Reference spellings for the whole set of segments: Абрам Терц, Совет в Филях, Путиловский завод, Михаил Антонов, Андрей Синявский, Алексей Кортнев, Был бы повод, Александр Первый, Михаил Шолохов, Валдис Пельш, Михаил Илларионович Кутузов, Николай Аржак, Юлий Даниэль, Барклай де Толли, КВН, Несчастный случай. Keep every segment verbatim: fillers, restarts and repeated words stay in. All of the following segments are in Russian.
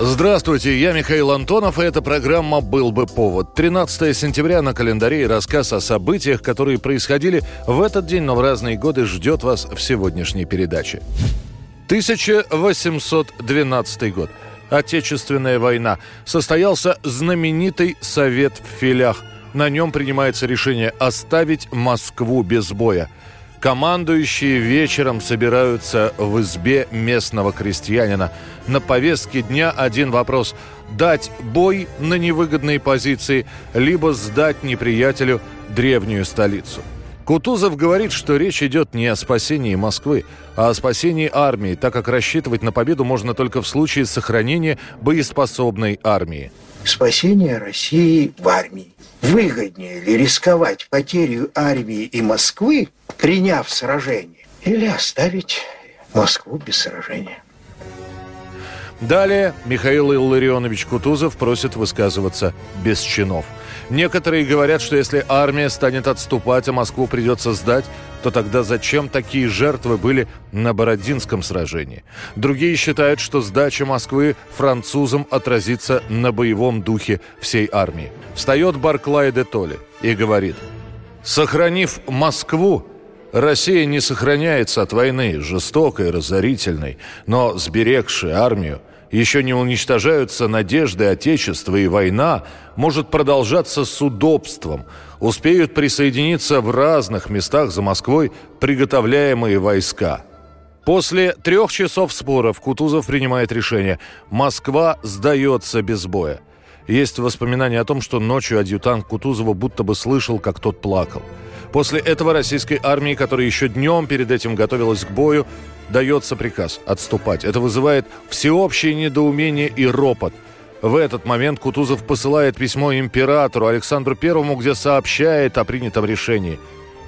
Здравствуйте, я Михаил Антонов, и эта программа «Был бы повод». тринадцатое сентября на календаре и рассказ о событиях, которые происходили в этот день, но в разные годы, ждет вас в сегодняшней передаче. тысяча восемьсот двенадцатый год. Отечественная война. Состоялся знаменитый Совет в Филях. На нем принимается решение оставить Москву без боя. Командующие вечером собираются в избе местного крестьянина. На повестке дня один вопрос – дать бой на невыгодные позиции, либо сдать неприятелю древнюю столицу. Кутузов говорит, что речь идет не о спасении Москвы, а о спасении армии, так как рассчитывать на победу можно только в случае сохранения боеспособной армии. Спасение России в армии. Выгоднее ли рисковать потерей армии и Москвы, приняв сражение, или оставить Москву без сражения? Далее Михаил Илларионович Кутузов просит высказываться без чинов. Некоторые говорят, что если армия станет отступать, а Москву придется сдать, то тогда зачем такие жертвы были на Бородинском сражении? Другие считают, что сдача Москвы французам отразится на боевом духе всей армии. Встает Барклай де Толли и говорит: «Сохранив Москву, Россия не сохраняется от войны, жестокой, разорительной, но сберегшей армию. Еще не уничтожаются надежды Отечества, и война может продолжаться с удобством. Успеют присоединиться в разных местах за Москвой приготовляемые войска». После трех часов споров Кутузов принимает решение. Москва сдается без боя. Есть воспоминания о том, что ночью адъютант Кутузова будто бы слышал, как тот плакал. После этого российской армии, которая еще днем перед этим готовилась к бою, дается приказ отступать. Это вызывает всеобщее недоумение и ропот. В этот момент Кутузов посылает письмо императору Александру Первому, где сообщает о принятом решении.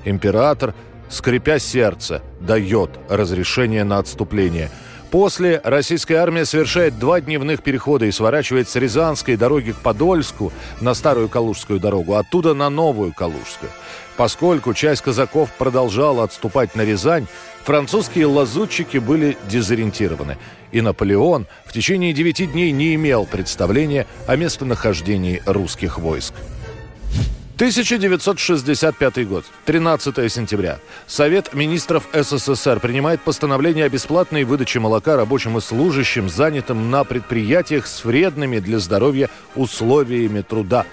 Император, скрипя сердце, дает разрешение на отступление. После российская армия совершает два дневных перехода и сворачивает с Рязанской дороги к Подольску на Старую Калужскую дорогу, оттуда на Новую Калужскую. Поскольку часть казаков продолжала отступать на Рязань, французские лазутчики были дезориентированы. И Наполеон в течение девяти дней не имел представления о местонахождении русских войск. тысяча девятьсот шестьдесят пятый год, тринадцатое сентября. Совет министров СССР принимает постановление о бесплатной выдаче молока рабочим и служащим, занятым на предприятиях с вредными для здоровья условиями труда.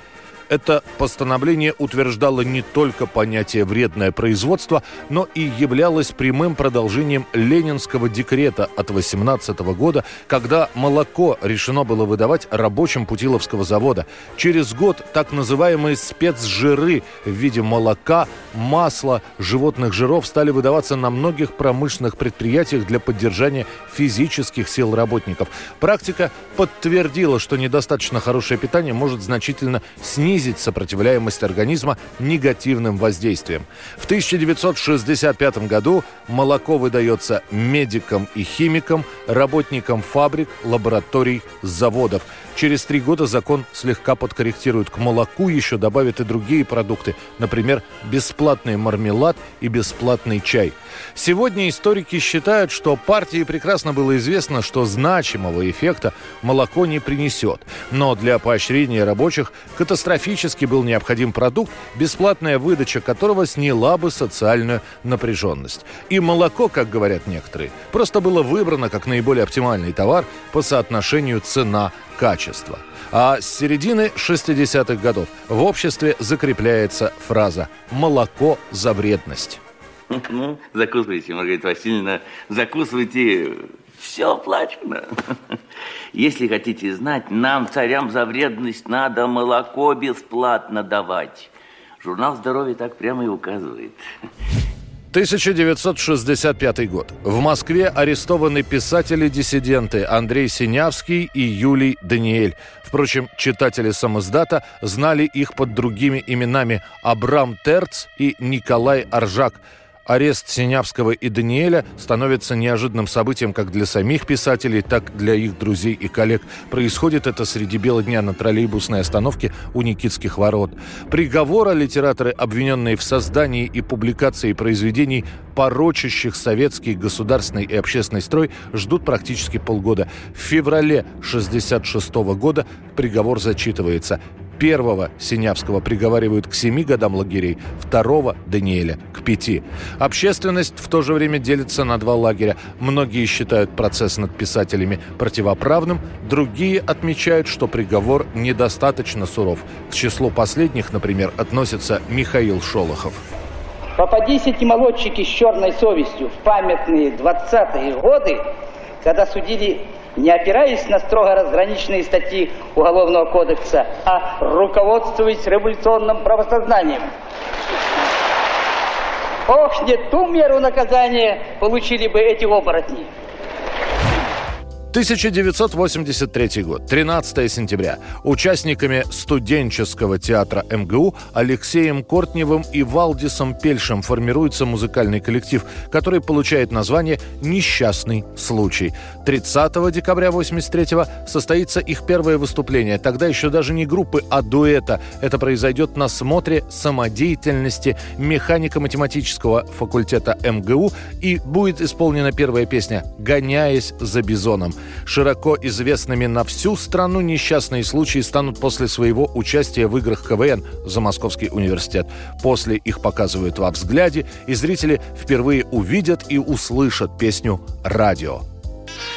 Это постановление утверждало не только понятие «вредное производство», но и являлось прямым продолжением ленинского декрета от восемнадцатого года, когда молоко решено было выдавать рабочим Путиловского завода. Через год так называемые спецжиры в виде молока, масла, животных жиров стали выдаваться на многих промышленных предприятиях для поддержания физических сил работников. Практика подтвердила, что недостаточно хорошее питание может значительно снизить сопротивляемость организма негативным воздействием. В тысяча девятьсот шестьдесят пятом году молоко выдается медикам и химикам, работникам фабрик, лабораторий, заводов. Через три года закон слегка подкорректируют. К молоку еще добавят и другие продукты, например, бесплатный мармелад и бесплатный чай. Сегодня историки считают, что партии прекрасно было известно, что значимого эффекта молоко не принесет. Но для поощрения рабочих катастрофически был необходим продукт, бесплатная выдача которого сняла бы социальную напряженность. И молоко, как говорят некоторые, просто было выбрано как наиболее оптимальный товар по соотношению цена-качество. А с середины шестидесятых годов в обществе закрепляется фраза «молоко за вредность». Ну, ну закусывайте, Маргарита Васильевна, закусывайте, все оплачено. Если хотите знать, нам, царям, за вредность надо молоко бесплатно давать. Журнал «Здоровье» так прямо и указывает. тысяча девятьсот шестьдесят пятый год. В Москве арестованы писатели-диссиденты Андрей Синявский и Юлий Даниэль. Впрочем, читатели самиздата знали их под другими именами – Абрам Терц и Николай Аржак. Арест Синявского и Даниэля становится неожиданным событием как для самих писателей, так и для их друзей и коллег. Происходит это среди бела дня на троллейбусной остановке у Никитских ворот. Приговора литераторы, обвиненные в создании и публикации произведений, порочащих советский государственный и общественный строй, ждут практически полгода. В феврале шестьдесят шестого года приговор зачитывается. Первого Синявского приговаривают к семи годам лагерей, второго Даниэля к пяти. Общественность в то же время делится на два лагеря. Многие считают процесс над писателями противоправным, другие отмечают, что приговор недостаточно суров. К числу последних, например, относится Михаил Шолохов. Попадись эти молодчики с черной совестью в памятные двадцатые годы, когда судили, не опираясь на строго разграниченные статьи Уголовного кодекса, а руководствуясь революционным правосознанием. Ох, не ту меру наказания получили бы эти оборотни. тысяча девятьсот восемьдесят третий год, тринадцатого сентября. Участниками студенческого театра эм гэ у Алексеем Кортневым и Валдисом Пельшем формируется музыкальный коллектив, который получает название «Несчастный случай». тридцатого декабря восемьдесят третьего состоится их первое выступление. Тогда еще даже не группы, а дуэта. Это произойдет на смотре самодеятельности механико-математического факультета эм гэ у, и будет исполнена первая песня «Гоняясь за бизоном». Широко известными на всю страну «Несчастные случаи» станут после своего участия в играх ка вэ эн за Московский университет. После их показывают во «Взгляде», и зрители впервые увидят и услышат песню «Радио».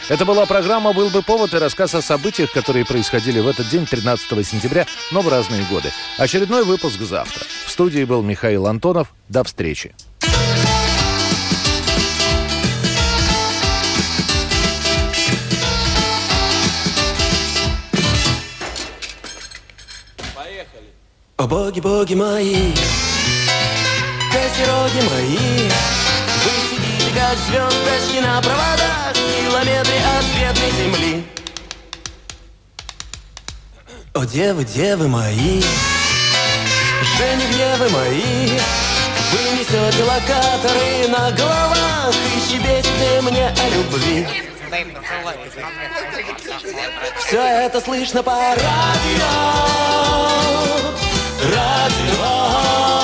Это была программа «Был бы повод» и рассказ о событиях, которые происходили в этот день, тринадцатого сентября, но в разные годы. Очередной выпуск завтра. В студии был Михаил Антонов. До встречи. О боги, боги мои, козероги мои, вы сидите, как звездочки на проводах, километры от бедной земли. О девы, девы мои, женевьевы мои, вы несете локаторы на головах и щебечете мне о любви. Все это слышно по радио. Радио.